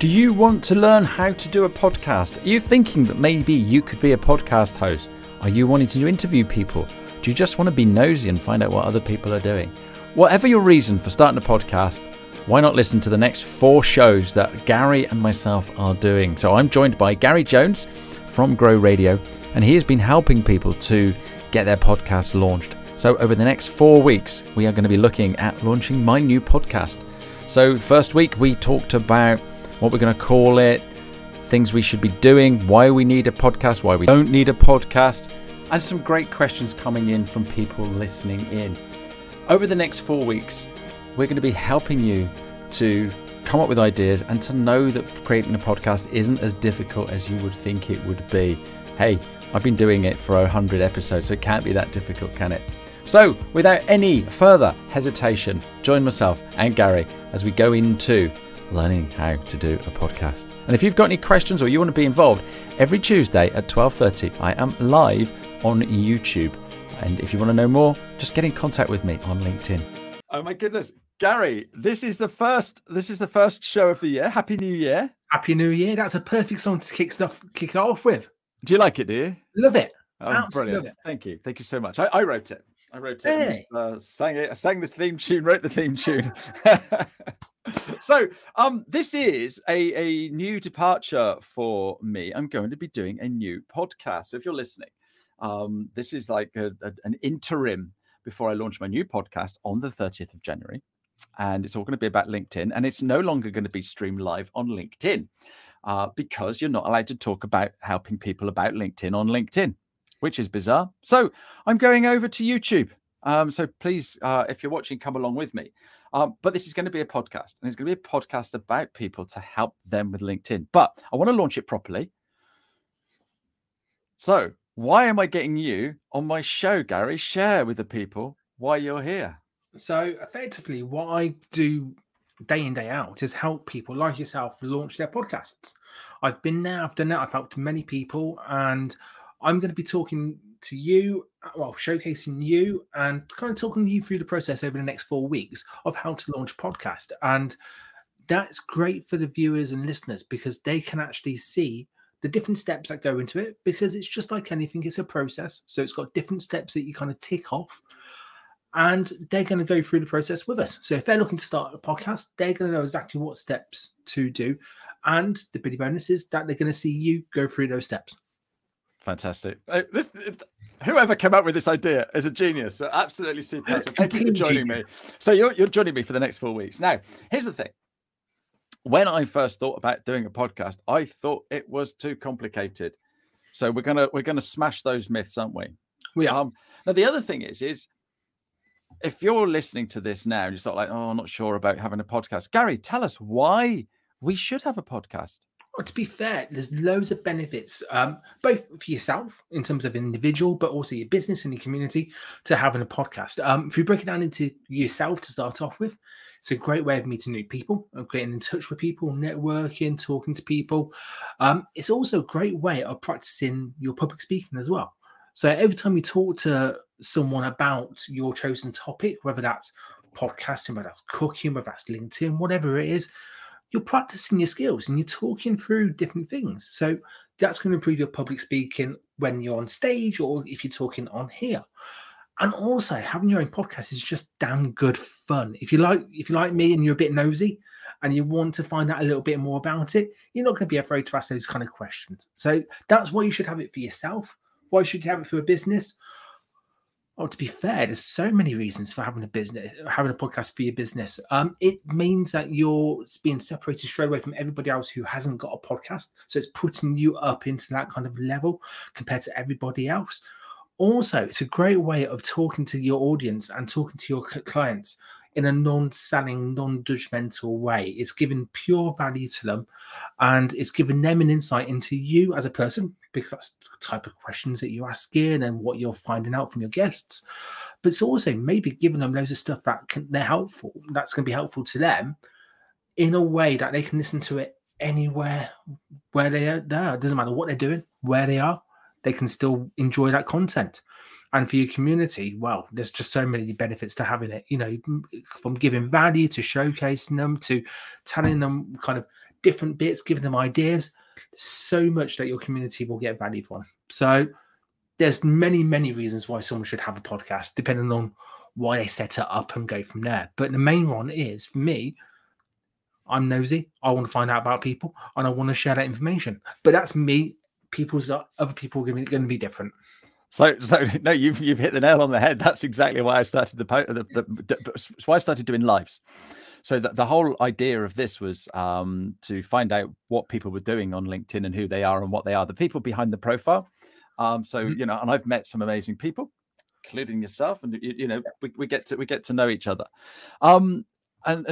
Do you want to learn how to do a podcast? Are you thinking that maybe you could be a podcast host? Are you wanting to interview people? Do you just want to be nosy and find out what other people are doing? Whatever your reason for starting a podcast, why not listen to the next 4 shows that Gary and myself are doing? So I'm joined by Gary Jones from Grow Radio, and he has been helping people to get their podcast launched. So over the next 4 weeks, we are going to be looking at launching my new podcast. So first week, we talked about what we're going to call it, things we should be doing, why we need a podcast, why we don't need a podcast, and some great questions coming in from people listening in. Over the next 4 weeks, we're going to be helping you to come up with ideas and to know that creating a podcast isn't as difficult as you would think it would be. Hey, I've been doing it for 100 episodes, so it can't be that difficult, can it? So without any further hesitation, join myself and Gary as we go into learning how to do a podcast. And if you've got any questions or you want to be involved, every Tuesday at 12:30, I am live on YouTube. And if you want to know more, just get in contact with me on LinkedIn. Oh my goodness. Gary, this is the first show of the year. Happy New Year. Happy New Year. That's a perfect song to kick it off with. Do you like it, do you? Love it. Oh, absolutely. Brilliant. Love it. Thank you. Thank you so much. I wrote it. Hey. I sang this theme tune, wrote the theme tune. So this is a new departure for me. I'm going to be doing a new podcast. So if you're listening, this is like an interim before I launch my new podcast on the 30th of January. And it's all going to be about LinkedIn. And it's no longer going to be streamed live on LinkedIn because you're not allowed to talk about helping people about LinkedIn on LinkedIn, which is bizarre. So I'm going over to YouTube. So please, if you're watching, come along with me. But this is going to be a podcast, and it's going to be a podcast about people to help them with LinkedIn. But I want to launch it properly. So why am I getting you on my show, Gary? Share with the people why you're here. So effectively, what I do day in, day out is help people like yourself launch their podcasts. I've done that. I've helped many people, and I'm going to be talking to you, well, showcasing you and kind of talking you through the process over the next 4 weeks of how to launch a podcast. And that's great for the viewers and listeners because they can actually see the different steps that go into it, because it's just like anything, it's a process. So it's got different steps that you kind of tick off, and they're going to go through the process with us. So if they're looking to start a podcast, they're going to know exactly what steps to do. And the bitty bonus is that they're going to see you go through those steps. Fantastic. Whoever came up with this idea is a genius. Absolutely super. So thank you for joining me. So you're joining me for the next 4 weeks. Now, here's the thing. When I first thought about doing a podcast, I thought it was too complicated. So we're gonna smash those myths, aren't we? We are. Now the other thing is if you're listening to this now and you're sort of like, oh, I'm not sure about having a podcast. Gary, tell us why we should have a podcast. Well, to be fair, there's loads of benefits, both for yourself in terms of individual, but also your business and your community to having a podcast. If you break it down into yourself to start off with, it's a great way of meeting new people, of getting in touch with people, networking, talking to people. It's also a great way of practicing your public speaking as well. So every time you talk to someone about your chosen topic, whether that's podcasting, whether that's cooking, whether that's LinkedIn, whatever it is, you're practicing your skills and you're talking through different things. So that's going to improve your public speaking when you're on stage or if you're talking on here. And also having your own podcast is just damn good fun. If you like me and you're a bit nosy and you want to find out a little bit more about it, you're not going to be afraid to ask those kind of questions. So that's why you should have it for yourself. Why should you have it for a business? Well, to be fair, there's so many reasons for having a podcast for your business. It means that you're being separated straight away from everybody else who hasn't got a podcast. So it's putting you up into that kind of level compared to everybody else. Also, it's a great way of talking to your audience and talking to your clients in a non-selling, non-judgmental way. It's giving pure value to them, and it's giving them an insight into you as a person, because that's the type of questions that you're asking and what you're finding out from your guests. But it's also maybe giving them loads of stuff that's going to be helpful to them in a way that they can listen to it anywhere where they are. It doesn't matter what they're doing, where they are, they can still enjoy that content. And for your community, well, there's just so many benefits to having it, you know, from giving value to showcasing them, to telling them kind of different bits, giving them ideas, so much that your community will get value from. So there's many, many reasons why someone should have a podcast, depending on why they set it up and go from there. But the main one is, for me, I'm nosy. I want to find out about people and I want to share that information. But that's me. Other people are going to be different. So no, you've hit the nail on the head. That's exactly why I started It's why I started doing lives. So the whole idea of this was to find out what people were doing on LinkedIn and who they are and what they are, the people behind the profile. And I've met some amazing people, including yourself, and we get to know each other.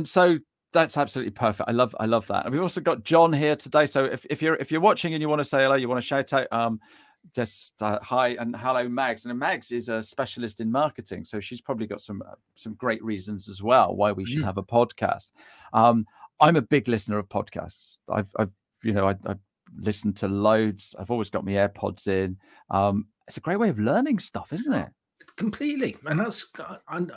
So that's absolutely perfect. I love that. And we've also got John here today. So if you're watching and you want to say hello, you want to shout out, just hi and hello, Mags. And Mags is a specialist in marketing, so she's probably got some great reasons as well why we should have a podcast. I'm a big listener of podcasts. I listen to loads. I've always got my AirPods in. It's a great way of learning stuff, isn't it? Completely. And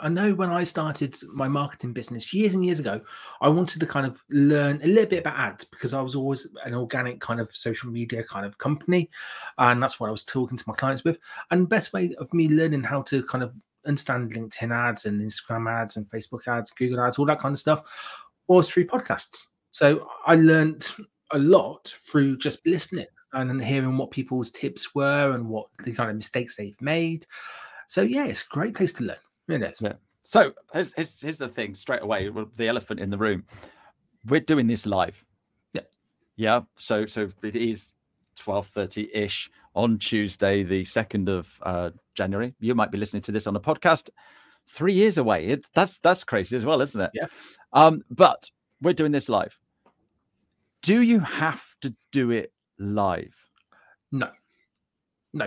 I know when I started my marketing business years and years ago, I wanted to kind of learn a little bit about ads because I was always an organic kind of social media kind of company. And that's what I was talking to my clients with. And the best way of me learning how to kind of understand LinkedIn ads and Instagram ads and Facebook ads, Google ads, all that kind of stuff was through podcasts. So I learned a lot through just listening and hearing what people's tips were and what the kind of mistakes they've made. So yeah, it's a great place to learn. It is. Yeah. So here's the thing straight away, the elephant in the room. We're doing this live. Yeah. Yeah. So it is 12:30-ish on Tuesday, the 2nd of January. You might be listening to this on a podcast 3 years away. That's crazy as well, isn't it? Yeah. But we're doing this live. Do you have to do it live? No,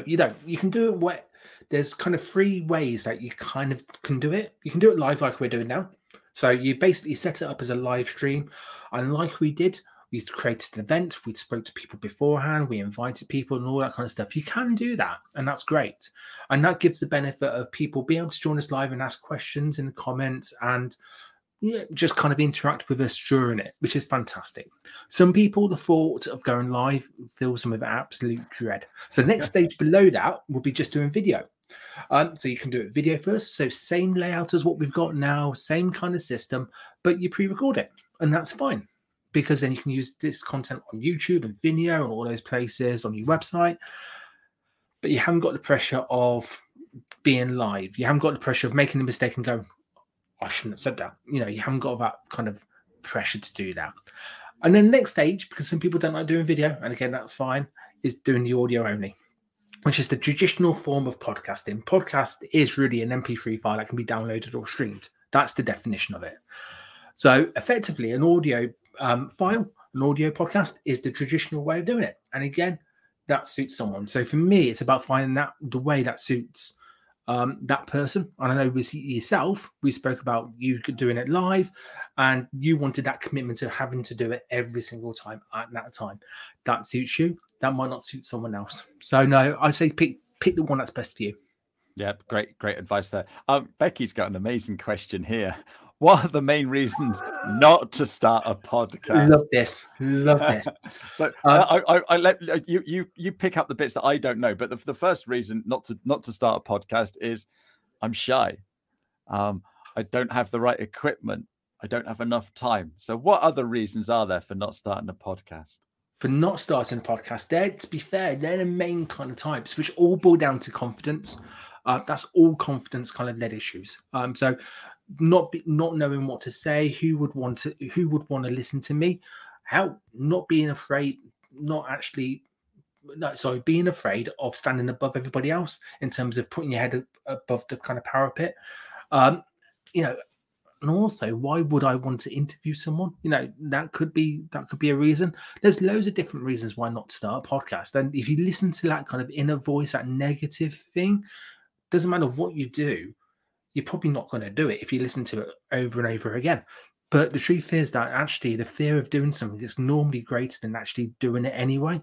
you don't. You can do it where there's kind of three ways that you kind of can do it. You can do it live like we're doing now. So you basically set it up as a live stream. And like we did, we created an event. We spoke to people beforehand. We invited people and all that kind of stuff. You can do that. And that's great. And that gives the benefit of people being able to join us live and ask questions in the comments and just kind of interact with us during it, which is fantastic. Some people, the thought of going live fills them with absolute dread. So the next stage below that will be just doing video. So you can do it video first. So same layout as what we've got now, same kind of system, but you pre-record it. And that's fine because then you can use this content on YouTube and Vimeo and all those places on your website. But you haven't got the pressure of being live. You haven't got the pressure of making a mistake and going, I shouldn't have said that. You haven't got that kind of pressure to do that. And then the next stage, because some people don't like doing video, and again, that's fine, is doing the audio only, which is the traditional form of podcasting. Podcast is really an MP3 file that can be downloaded or streamed. That's the definition of it. So effectively, an audio file, an audio podcast is the traditional way of doing it. And again, that suits someone. So for me, it's about finding that the way that suits that person. And I know with yourself, we spoke about you doing it live and you wanted that commitment of having to do it every single time at that time. That suits you. That might not suit someone else. So no, I say pick the one that's best for you. Yeah, great advice there. Becky's got an amazing question here. What are the main reasons not to start a podcast? Love this. So I let you pick up the bits that I don't know. But the first reason not to start a podcast is I'm shy. I don't have the right equipment. I don't have enough time. So what other reasons are there for not starting a podcast? For not starting a podcast, to be fair, they're the main kind of types, which all boil down to confidence. That's all confidence kind of led issues. So not knowing what to say, who would want to listen to me, how not being afraid, being afraid of standing above everybody else in terms of putting your head above the kind of parapet, and also why would I want to interview someone? That could be a reason. There's loads of different reasons why not to start a podcast. And if you listen to that kind of inner voice, that negative thing, doesn't matter what you do, you're probably not going to do it if you listen to it over and over again. But the truth is that actually the fear of doing something is normally greater than actually doing it anyway.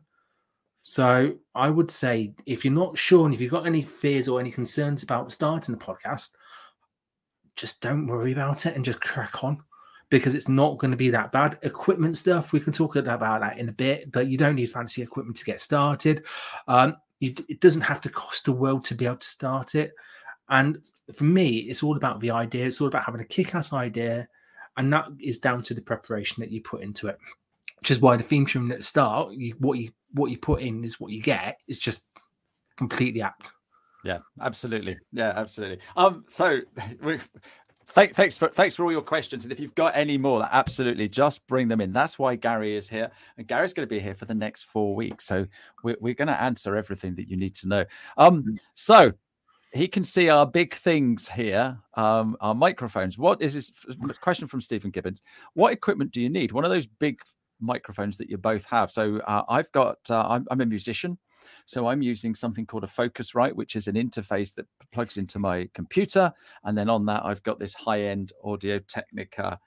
So I would say if you're not sure and if you've got any fears or any concerns about starting a podcast, just don't worry about it and just crack on, because it's not going to be that bad. Equipment stuff, we can talk about that in a bit, but you don't need fancy equipment to get started. It doesn't have to cost the world to be able to start it. And for me, it's all about the idea. It's all about having a kick-ass idea. And that is down to the preparation that you put into it, which is why the theme tune at the start, what you put in is what you get. It's just completely apt. Yeah, absolutely. Yeah, absolutely. Thanks for all your questions. And if you've got any more, absolutely, just bring them in. That's why Gary is here. And Gary's going to be here for the next 4 weeks. So we're going to answer everything that you need to know. So he can see our big things here, our microphones. What is this question from Stephen Gibbons? What equipment do you need? One of those big microphones that you both have. So I've got, I'm a musician. So I'm using something called a Focusrite, which is an interface that plugs into my computer. And then on that, I've got this high-end Audio Technica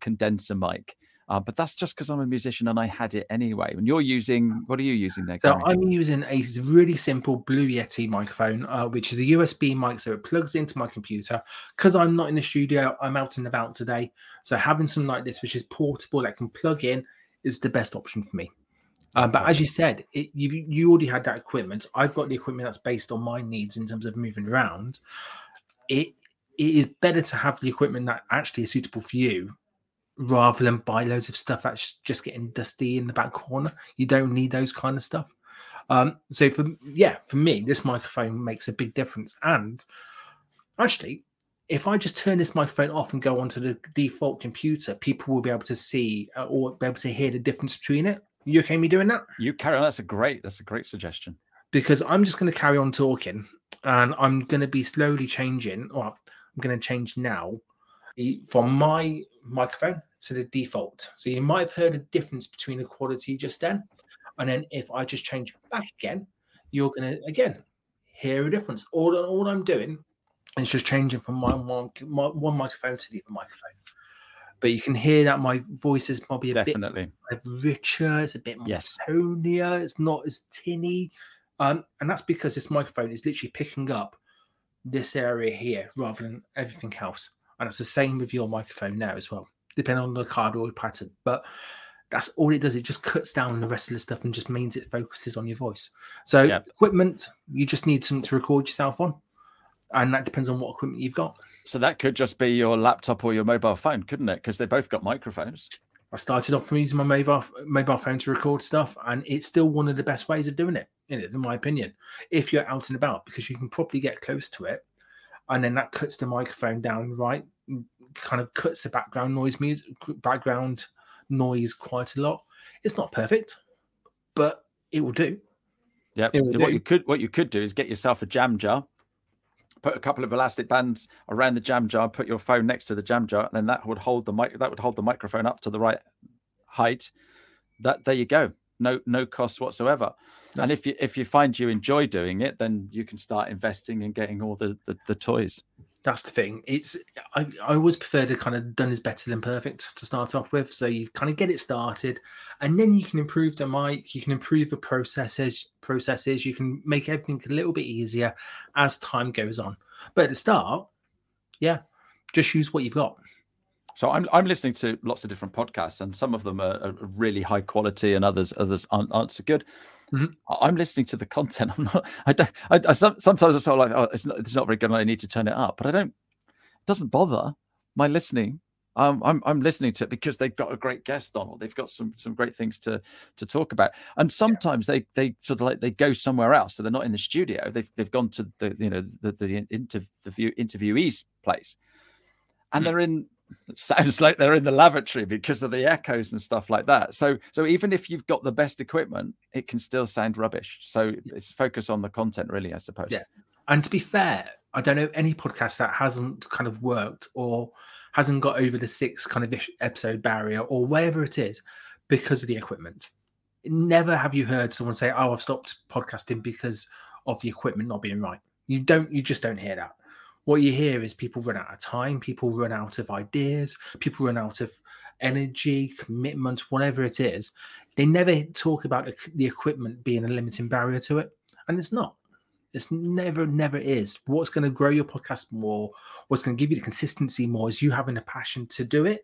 condenser mic. But that's just because I'm a musician and I had it anyway. And you're using, what are you using there, Gary? So I'm using a really simple Blue Yeti microphone, which is a USB mic. So it plugs into my computer. Because I'm not in the studio, I'm out and about today. So having something like this, which is portable, that can plug in, is the best option for me. But as you said, you already had that equipment. I've got the equipment that's based on my needs in terms of moving around. It is better to have the equipment that actually is suitable for you rather than buy loads of stuff that's just getting dusty in the back corner. You don't need those kind of stuff. So for me, this microphone makes a big difference. And actually, if I just turn this microphone off and go onto the default computer, people will be able to see or be able to hear the difference between it. You okay me doing that? You carry on. That's a great suggestion. Because I'm just going to carry on talking, and I'm going to be slowly changing. Or I'm going to change now from my microphone to the default. So you might have heard a difference between the quality just then, and then if I just change back again, you're going to again hear a difference. All I'm doing is just changing from my one microphone to the other microphone. But you can hear that my voice is probably a bit richer. It's a bit more tonier. It's not as tinny. And that's because this microphone is literally picking up this area here rather than everything else. And it's the same with your microphone now as well, depending on the cardioid pattern. But that's all it does. It just cuts down the rest of the stuff and just means it focuses on your voice. So equipment, you just need something to record yourself on. And that depends on what equipment you've got. So that could just be your laptop or your mobile phone, couldn't it? Because they both got microphones. I started off from using my mobile phone to record stuff, and it's still one of the best ways of doing it, in my opinion, if you're out and about, because you can probably get close to it, and then that cuts the microphone down, right? Kind of cuts the background noise quite a lot. It's not perfect, but it will do. Yeah. What you could do is get yourself a jam jar. Put a couple of elastic bands around the jam jar, put your phone next to the jam jar, and then that would hold the mic. That would hold the microphone up to the right height. That there you go. No cost whatsoever. No. And if you find you enjoy doing it, then you can start investing in getting all the toys. That's the thing. I always prefer to kind of done is better than perfect to start off with. So you kind of get it started, and then you can improve the mic. You can improve the processes. You can make everything a little bit easier as time goes on. But at the start, just use what you've got. So I'm listening to lots of different podcasts, and some of them are really high quality, and others aren't so good. Mm-hmm. I'm listening to the content. I'm not. Sometimes I sort of like, oh, it's not very good, and I need to turn it up. But I don't. It doesn't bother my listening. I'm listening to it because they've got a great guest on, or they've got some great things to talk about. And sometimes they sort of like they go somewhere else, so they're not in the studio. They've gone to the interviewee's place, and they're in. It sounds like they're in the lavatory because of the echoes and stuff like that. So even if you've got the best equipment, it can still sound rubbish. So it's focus on the content, really, I suppose. Yeah. And to be fair, I don't know any podcast that hasn't kind of worked or hasn't got over the 6 kind of episode barrier or whatever it is because of the equipment. Never have you heard someone say, oh, I've stopped podcasting because of the equipment not being right. You just don't hear that. What you hear is people run out of time, people run out of ideas, people run out of energy, commitment, whatever it is. They never talk about the equipment being a limiting barrier to it. And it's not. It's never is. What's going to grow your podcast more, what's going to give you the consistency more is you having a passion to do it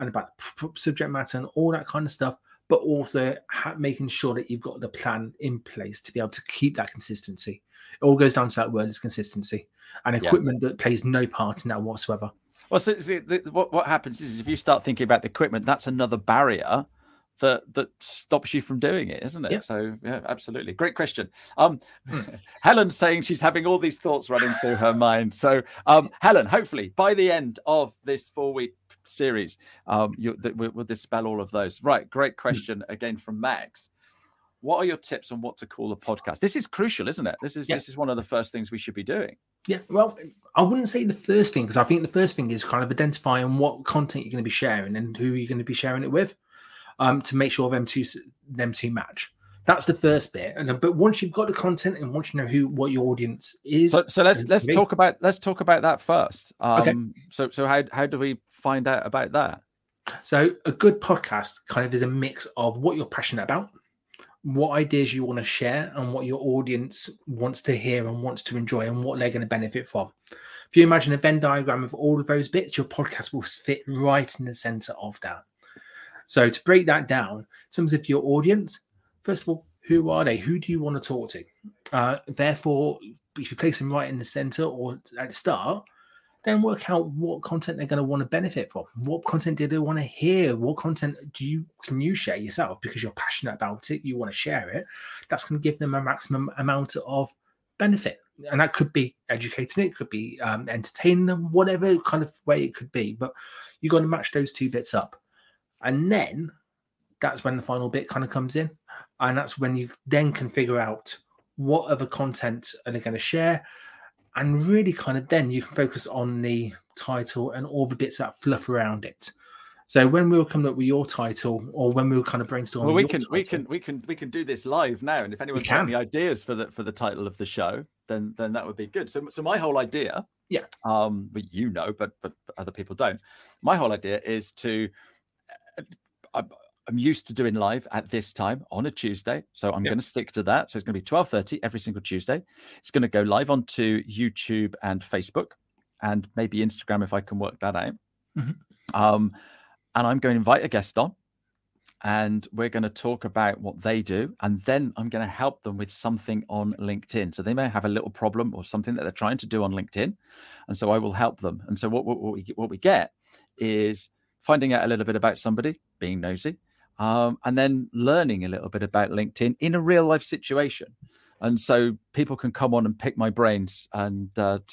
and about subject matter and all that kind of stuff, but also making sure that you've got the plan in place to be able to keep that consistency. It all goes down to that word, is consistency, and equipment that plays no part in that whatsoever. Well, what happens is if you start thinking about the equipment, that's another barrier that stops you from doing it, isn't it? Yeah. So, yeah, absolutely. Great question. Helen's saying she's having all these thoughts running through her mind. So, Helen, hopefully by the end of this 4-week series, we'll dispel all of those. Right. Great question again from Max. What are your tips on what to call a podcast? This is crucial, isn't it? This is one of the first things we should be doing. Yeah, well, I wouldn't say the first thing, because I think the first thing is kind of identifying what content you're going to be sharing and who you're going to be sharing it with, to make sure them two match. That's the first bit. But once you've got the content and once you know what your audience is, so let's talk about that first. Okay. So how do we find out about that? So a good podcast kind of is a mix of what you're passionate about, what ideas you want to share, and what your audience wants to hear and wants to enjoy and what they're going to benefit from. If you imagine a Venn diagram of all of those bits, your podcast will fit right in the center of that. So to break that down, in terms of your audience, first of all, who are they? Who do you want to talk to? Therefore, if you place them right in the center or at the start, then work out what content they're going to want to benefit from. What content do they want to hear? What content can you share yourself because you're passionate about it, you want to share it? That's going to give them a maximum amount of benefit. And that could be educating, it could be entertaining them, whatever kind of way it could be. But you've got to match those two bits up. And then that's when the final bit kind of comes in. And that's when you then can figure out what other content are they going to share. And really kind of then you can focus on the title and all the bits that fluff around it. So when we'll come up with your title, or when we'll kind of brainstorm, well, we can do this live now. And if anyone's got any ideas for the title of the show, then that would be good. So my whole idea, but you know, but other people don't. My whole idea is to, I'm used to doing live at this time on a Tuesday. So I'm going to stick to that. So it's going to be 12:30 every single Tuesday. It's going to go live onto YouTube and Facebook and maybe Instagram if I can work that out. Mm-hmm. And I'm going to invite a guest on and we're going to talk about what they do. And then I'm going to help them with something on LinkedIn. So they may have a little problem or something that they're trying to do on LinkedIn. And so I will help them. And so what we get is finding out a little bit about somebody, being nosy, and then learning a little bit about LinkedIn in a real life situation. And so people can come on and pick my brains. And I've got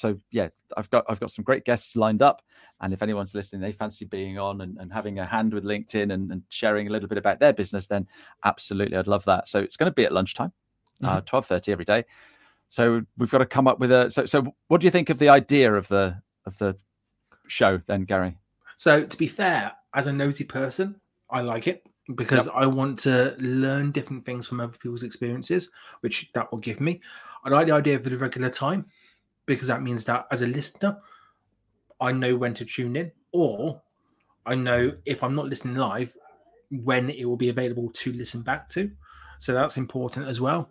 some great guests lined up. And if anyone's listening, they fancy being on and having a hand with LinkedIn and sharing a little bit about their business, then absolutely, I'd love that. So it's going to be at lunchtime, 12:30 every day. So we've got to come up with so what do you think of the idea of the show then, Gary? So to be fair, as a nosy person, I like it because I want to learn different things from other people's experiences, which that will give me. I like the idea of the regular time because that means that as a listener, I know when to tune in, or I know if I'm not listening live, when it will be available to listen back to. So that's important as well.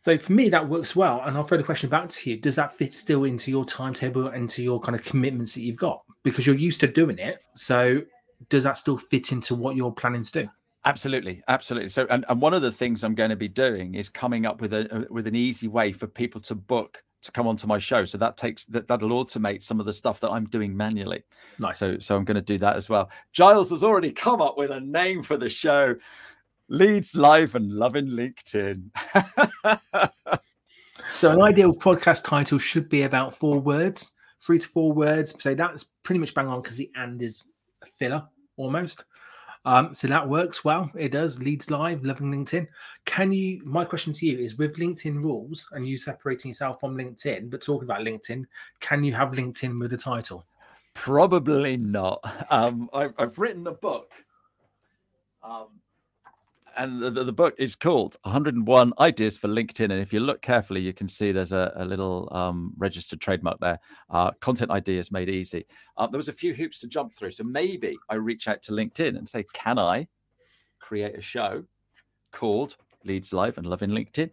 So for me, that works well. And I'll throw the question back to you. Does that fit still into your timetable and to your kind of commitments that you've got? Because you're used to doing it. So does that still fit into what you're planning to do? Absolutely. Absolutely. So, and one of the things I'm going to be doing is coming up with an easy way for people to book to come onto my show. So that'll automate some of the stuff that I'm doing manually. Nice. So I'm going to do that as well. Giles has already come up with a name for the show. Leeds Live and Loving LinkedIn. So an ideal podcast title should be about 4 words, 3 to 4 words. So that's pretty much bang on because the "and" is a filler almost. So that works well. It does. Leeds Live, Loving LinkedIn. My question to you is, with LinkedIn rules and you separating yourself from LinkedIn, but talking about LinkedIn, can you have LinkedIn with a title? Probably not. I've written a book. And the book is called 101 Ideas for LinkedIn. And if you look carefully, you can see there's a little registered trademark there. Content ideas made easy. There was a few hoops to jump through. So maybe I reach out to LinkedIn and say, can I create a show called Leeds Live and Loving LinkedIn?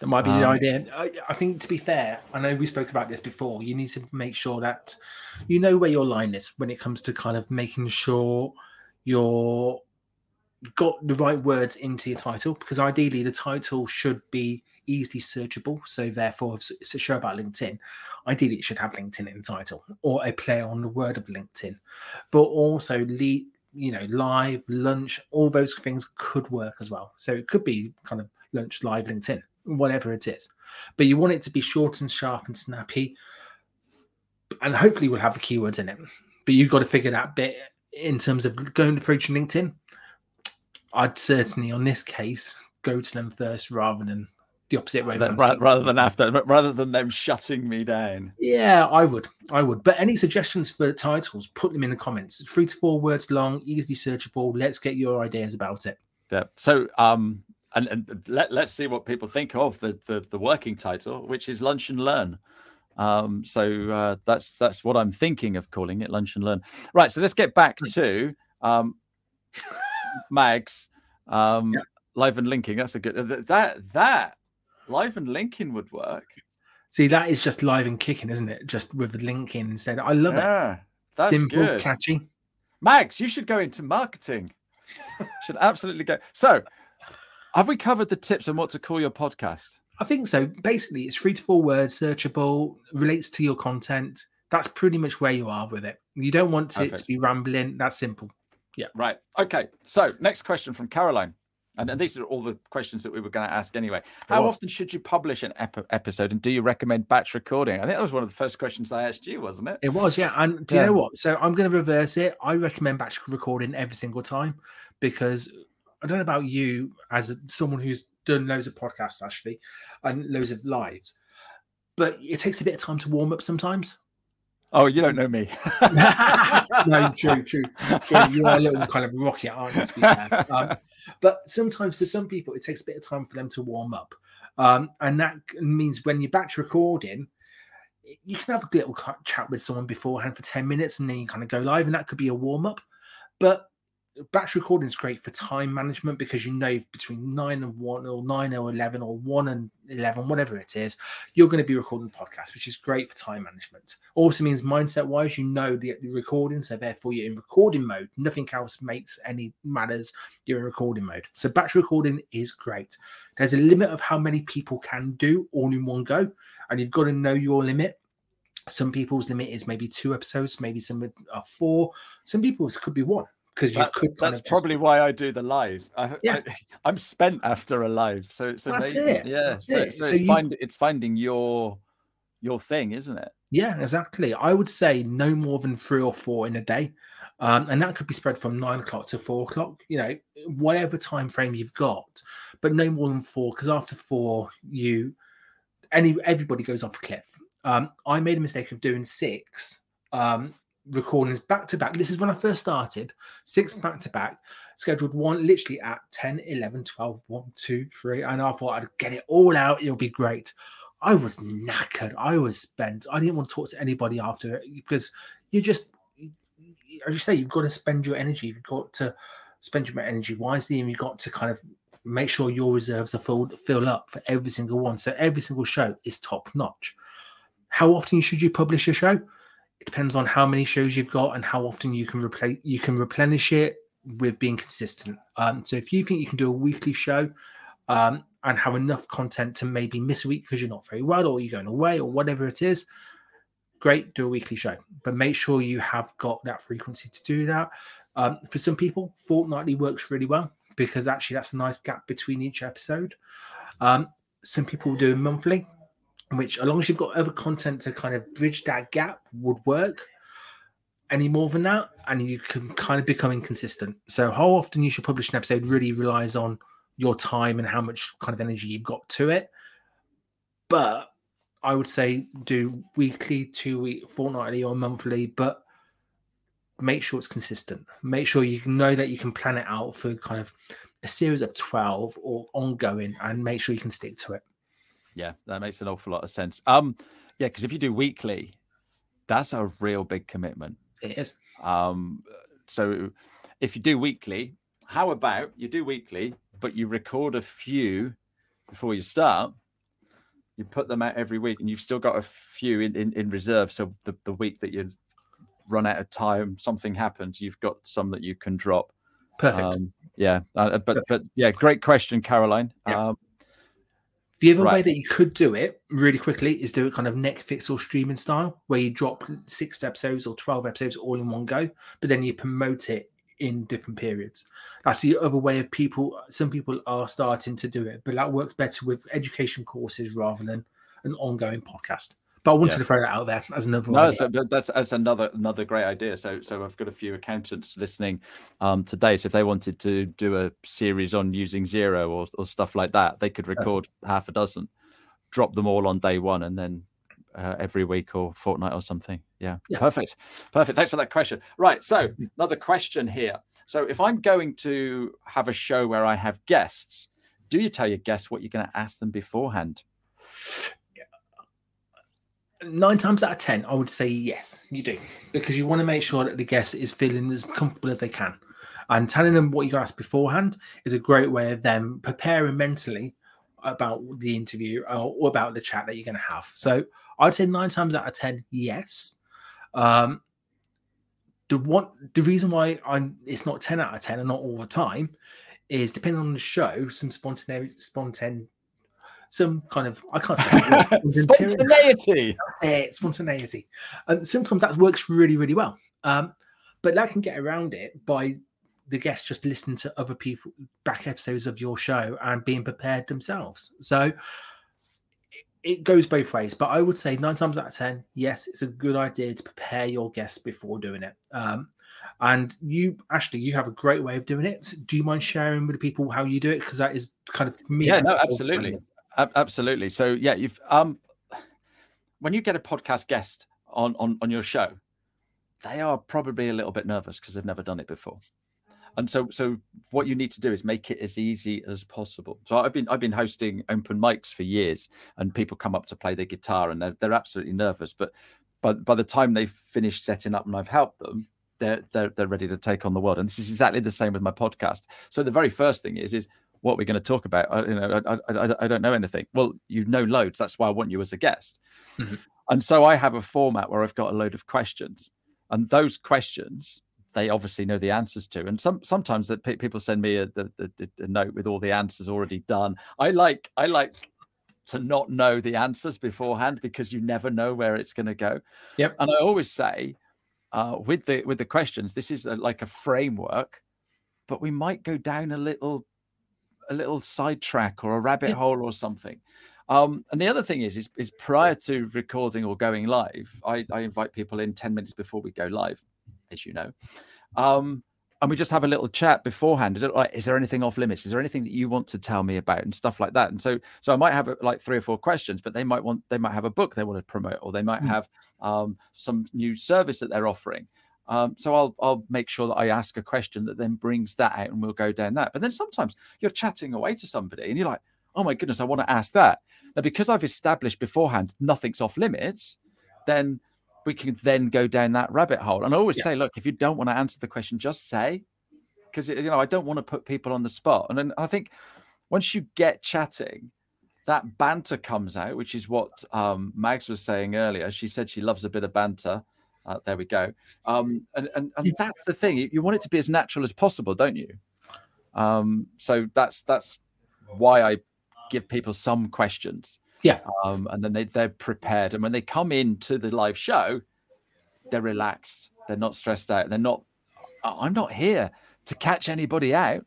That might be the idea. I think, to be fair, I know we spoke about this before, you need to make sure that you know where your line is when it comes to kind of making sure you're got the right words into your title, because ideally the title should be easily searchable. So therefore, if it's a show about LinkedIn, ideally it should have LinkedIn in the title or a play on the word of LinkedIn. But also, you know, live, lunch, all those things could work as well. So it could be kind of lunch, live, LinkedIn, whatever it is. But you want it to be short and sharp and snappy, and hopefully we'll have the keywords in it. But you've got to figure that bit in terms of going to approach LinkedIn. I'd certainly, on this case, go to them first rather than the opposite way. Rather than them shutting me down. Yeah, I would. But any suggestions for titles, put them in the comments. 3 to 4 words long, easily searchable. Let's get your ideas about it. Yeah. So, and let's see what people think of the working title, which is Lunch and Learn. So that's what I'm thinking of calling it, Lunch and Learn. Right. So let's get back to Mags, yeah. Live and linking. That's a good that live and linking would work. See, that is just live and kicking, isn't it? Just with the linking instead. I love it. That's simple, good. Catchy. Mags, you should go into marketing. Should absolutely go. So, have we covered the tips on what to call your podcast? I think so. Basically, it's 3 to 4 words, searchable, relates to your content. That's pretty much where you are with it. You don't want it to be rambling. That's simple. Yeah. Right. Okay. So next question from Caroline. And these are all the questions that we were going to ask anyway. How often should you publish an episode, and do you recommend batch recording? I think that was one of the first questions I asked you, wasn't it? It was, yeah. And do you know what? So I'm going to reverse it. I recommend batch recording every single time, because I don't know about you, as someone who's done loads of podcasts, actually, and loads of lives, but it takes a bit of time to warm up sometimes. Oh, you don't know me. No, true. You are a little kind of rocket, aren't you, to be fair? But sometimes for some people, it takes a bit of time for them to warm up. And that means when you're batch recording, you can have a little chat with someone beforehand for 10 minutes, and then you kind of go live, and that could be a warm-up. But batch recording is great for time management, because you know between 9 and 1 or 9 or 11 or 1 and 11, whatever it is, you're going to be recording podcasts, which is great for time management. Also means mindset-wise, you know the recording, so therefore you're in recording mode. Nothing else makes any matters. You're in recording mode. So batch recording is great. There's a limit of how many people can do all in one go, and you've got to know your limit. Some people's limit is maybe 2 episodes, maybe some are 4. Some people's could be 1. That's probably why I do the live. I'm spent after a live, so that's maybe, it. Yeah, that's so, it. So it's finding your thing, isn't it? Yeah, exactly. I would say no more than 3 or 4 in a day, and that could be spread from 9 o'clock to 4 o'clock. You know, whatever time frame you've got, but no more than 4, because after 4, everybody goes off a cliff. I made a mistake of doing 6. Recordings back to back. This is when I first started, 6 back to back, scheduled one literally at 10, 11, 12, 1, 2, 3. And I thought I'd get it all out. It'll be great. I was knackered. I was spent. I didn't want to talk to anybody after it, because as you say, you've got to spend your energy. You've got to spend your energy wisely, and you've got to kind of make sure your reserves are filled up for every single one. So every single show is top notch. How often should you publish a show? It depends on how many shows you've got and how often you can replenish it with being consistent. So if you think you can do a weekly show and have enough content to maybe miss a week because you're not very well or you're going away or whatever it is, great, do a weekly show. But make sure you have got that frequency to do that. For some people, fortnightly works really well, because actually that's a nice gap between each episode. Some people do monthly, which, as long as you've got other content to kind of bridge that gap, would work. Any more than that, and you can kind of become inconsistent. So how often you should publish an episode really relies on your time and how much kind of energy you've got to it. But I would say do weekly, 2 week, fortnightly or monthly, but make sure it's consistent. Make sure you know that you can plan it out for kind of a series of 12 or ongoing, and make sure you can stick to it. Yeah, that makes an awful lot of sense. Yeah, because if you do weekly, that's a real big commitment. It is. So if you do weekly, how about you do weekly, but you record a few before you start, you put them out every week, and you've still got a few in reserve. So the week that you run out of time, something happens, you've got some that you can drop. Perfect. But yeah, great question, Caroline. Yeah. The other way that you could do it really quickly is do it kind of Netflix or streaming style, where you drop 6 episodes or 12 episodes all in one go, but then you promote it in different periods. That's the other way of people. Some people are starting to do it, but that works better with education courses rather than an ongoing podcast. But I wanted to throw that out there as another idea. That's another great idea. So I've got a few accountants listening today. So if they wanted to do a series on using Xero or stuff like that, they could record half a dozen, drop them all on day one, and then every week or fortnight or something. Yeah. Perfect. Thanks for that question. Right. So another question here. So if I'm going to have a show where I have guests, do you tell your guests what you're going to ask them beforehand? 9 times out of 10, I would say yes, you do, because you want to make sure that the guest is feeling as comfortable as they can. And telling them what you ask beforehand is a great way of them preparing mentally about the interview or about the chat that you're going to have. So I'd say 9 times out of 10, yes. The reason why it's not 10 out of 10 and not all the time is, depending on the show, spontaneity. And sometimes that works really, really well. But that can get around it by the guests just listening to other people, back episodes of your show, and being prepared themselves. So it goes both ways. But I would say 9 times out of 10, yes, it's a good idea to prepare your guests before doing it. And you, Ashley, you have a great way of doing it. So do you mind sharing with the people how you do it? Because that is kind of, for me. Yeah, no, absolutely. Absolutely. So yeah, you've when you get a podcast guest on your show, they are probably a little bit nervous because they've never done it before, and so what you need to do is make it as easy as possible. So I've been hosting open mics for years, and people come up to play their guitar, and they're absolutely nervous. But by the time they've finished setting up and I've helped them, they're ready to take on the world. And this is exactly the same with my podcast. So the very first thing is what we're going to talk about. I don't know anything. Well, you know loads. That's why I want you as a guest. Mm-hmm. And so I have a format where I've got a load of questions, and those questions they obviously know the answers to. And sometimes that people send me a note with all the answers already done. I like to not know the answers beforehand, because you never know where it's going to go. Yep. And I always say with the questions, this is like a framework, but we might go down a little sidetrack or a rabbit hole or something. And the other thing is prior to recording or going live, I invite people in 10 minutes before we go live, as you know. And we just have a little chat beforehand. Is there anything off limits? Is there anything that you want to tell me about and stuff like that? And so I might have like 3 or 4 questions, but they might have a book they want to promote, or they might have some new service that they're offering. So I'll make sure that I ask a question that then brings that out, and we'll go down that. But then sometimes you're chatting away to somebody and you're like, oh my goodness, I want to ask that. Now, because I've established beforehand nothing's off limits, then we can then go down that rabbit hole. And I always say, look, if you don't want to answer the question, just say, because, you know, I don't want to put people on the spot. And then I think once you get chatting, that banter comes out, which is what Mags was saying earlier. She said she loves a bit of banter. There we go. And that's the thing. You want it to be as natural as possible, don't you? So that's why I give people some questions. Yeah. And then they're prepared. And when they come into the live show, they're relaxed. They're not stressed out. I'm not here to catch anybody out.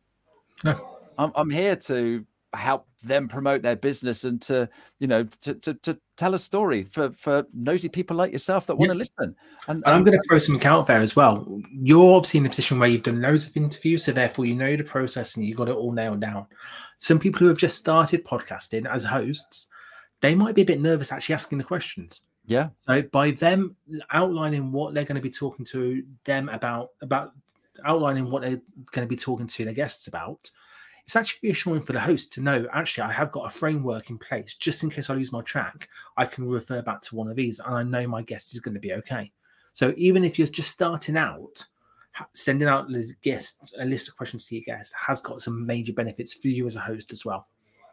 No. I'm here to help them promote their business and to, you know, to tell a story for nosy people like yourself that want to listen. And I'm going to throw something out there as well. You're obviously in a position where you've done loads of interviews, so therefore you know the process and you've got it all nailed down. Some people who have just started podcasting as hosts, they might be a bit nervous actually asking the questions. Yeah. So by them outlining what they're going to be talking to them about outlining what they're going to be talking to their guests about, it's actually reassuring for the host to know, actually, I have got a framework in place. Just in case I lose my track, I can refer back to one of these, and I know my guest is going to be okay. So even if you're just starting out, sending out a list of questions to your guest has got some major benefits for you as a host as well.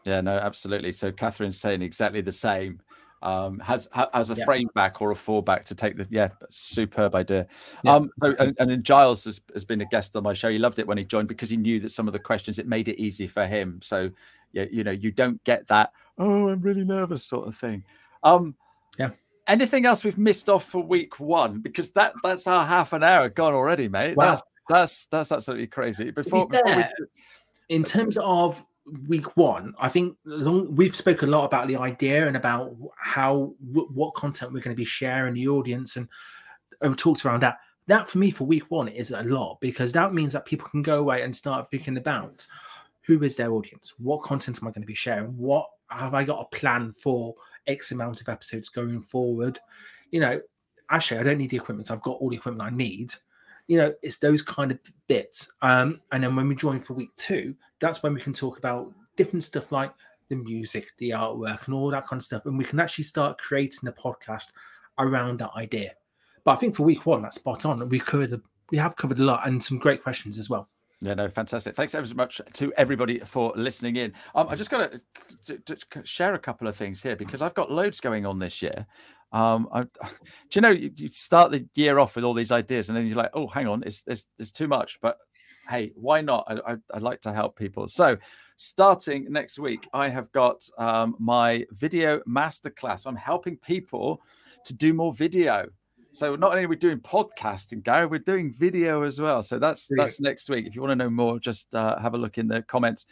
Yeah, no, absolutely. So Catherine's saying exactly the same. Has a frame back or a foreback to take the superb idea. Yeah. So then Giles has been a guest on my show. He loved it when he joined because he knew that some of the questions, it made it easy for him. So yeah, you know, you don't get that I'm really nervous sort of thing. Anything else we've missed off for week one? Because that's our half an hour gone already, mate. Wow. That's absolutely crazy. In terms of week one, I think we've spoken a lot about the idea and about how what content we're going to be sharing the audience, and talked around that. That for me for week one is a lot, because that means that people can go away and start thinking about who is their audience, what content am I going to be sharing, what have I got a plan for X amount of episodes going forward. You know, actually I don't need the equipment, I've got all the equipment I need. You know, it's those kind of bits. And then when we join for week two, that's when we can talk about different stuff like the music, the artwork, and all that kind of stuff. And we can actually start creating a podcast around that idea. But I think for week one, that's spot on. And we have covered a lot, and some great questions as well. Yeah, no, fantastic. Thanks ever so much to everybody for listening in. I just got to share a couple of things here, because I've got loads going on this year. Do you know, you start the year off with all these ideas, and then you're like, oh, hang on, it's too much. But hey, why not? I'd like to help people. So starting next week, I have got my video masterclass. I'm helping people to do more video. So not only are we doing podcasting, Gary, we're doing video as well. So that's next week. If you want to know more, just have a look in the comments.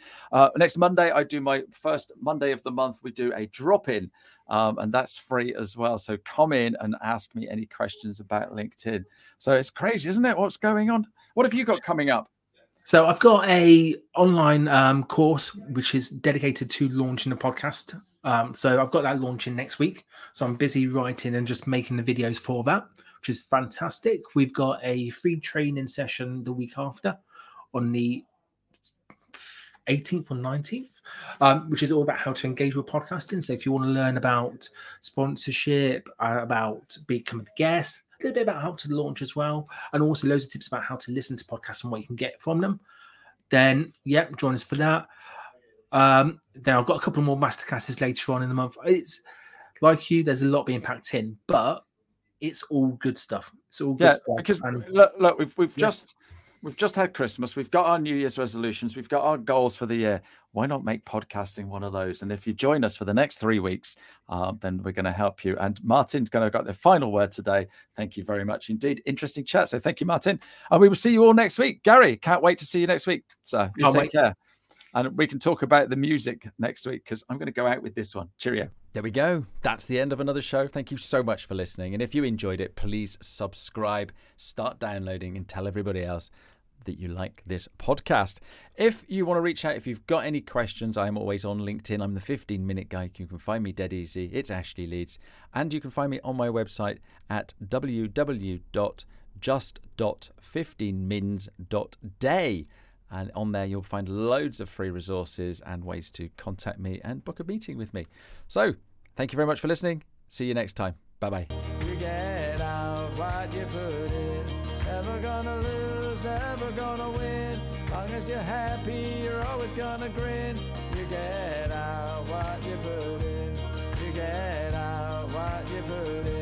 Next Monday, I do my first Monday of the month. We do a drop-in, and that's free as well. So come in and ask me any questions about LinkedIn. So it's crazy, isn't it? What's going on? What have you got coming up? So I've got a online course, which is dedicated to launching a podcast. So I've got that launching next week. So I'm busy writing and just making the videos for that, which is fantastic. We've got a free training session the week after on the 18th or 19th, which is all about how to engage with podcasting. So if you want to learn about sponsorship, about becoming a guest, a little bit about how to launch as well, and also loads of tips about how to listen to podcasts and what you can get from them, then, join us for that. Then I've got a couple more masterclasses later on in the month. It's like there's a lot being packed in, but it's all good stuff. It's all good stuff. Because look, we've just had Christmas. We've got our New Year's resolutions. We've got our goals for the year. Why not make podcasting one of those? And if you join us for the next 3 weeks, then we're going to help you. And Martin's going to have got the final word today. Thank you very much indeed. Interesting chat. So thank you, Martin. And we will see you all next week. Gary, can't wait to see you next week. So take care. And we can talk about the music next week, because I'm going to go out with this one. Cheerio. There we go. That's the end of another show. Thank you so much for listening. And if you enjoyed it, please subscribe, start downloading, and tell everybody else that you like this podcast. If you want to reach out, if you've got any questions, I'm always on LinkedIn. I'm the 15-minute guy. You can find me dead easy. It's Ashley Leeds. And you can find me on my website at www.just.15mins.day. And on there, you'll find loads of free resources and ways to contact me and book a meeting with me. So thank you very much for listening. See you next time. Bye-bye. You get out what you put in. Never gonna lose, never gonna win. Long as you're happy, you're always gonna grin. You get out what you put in. You get out what you put in.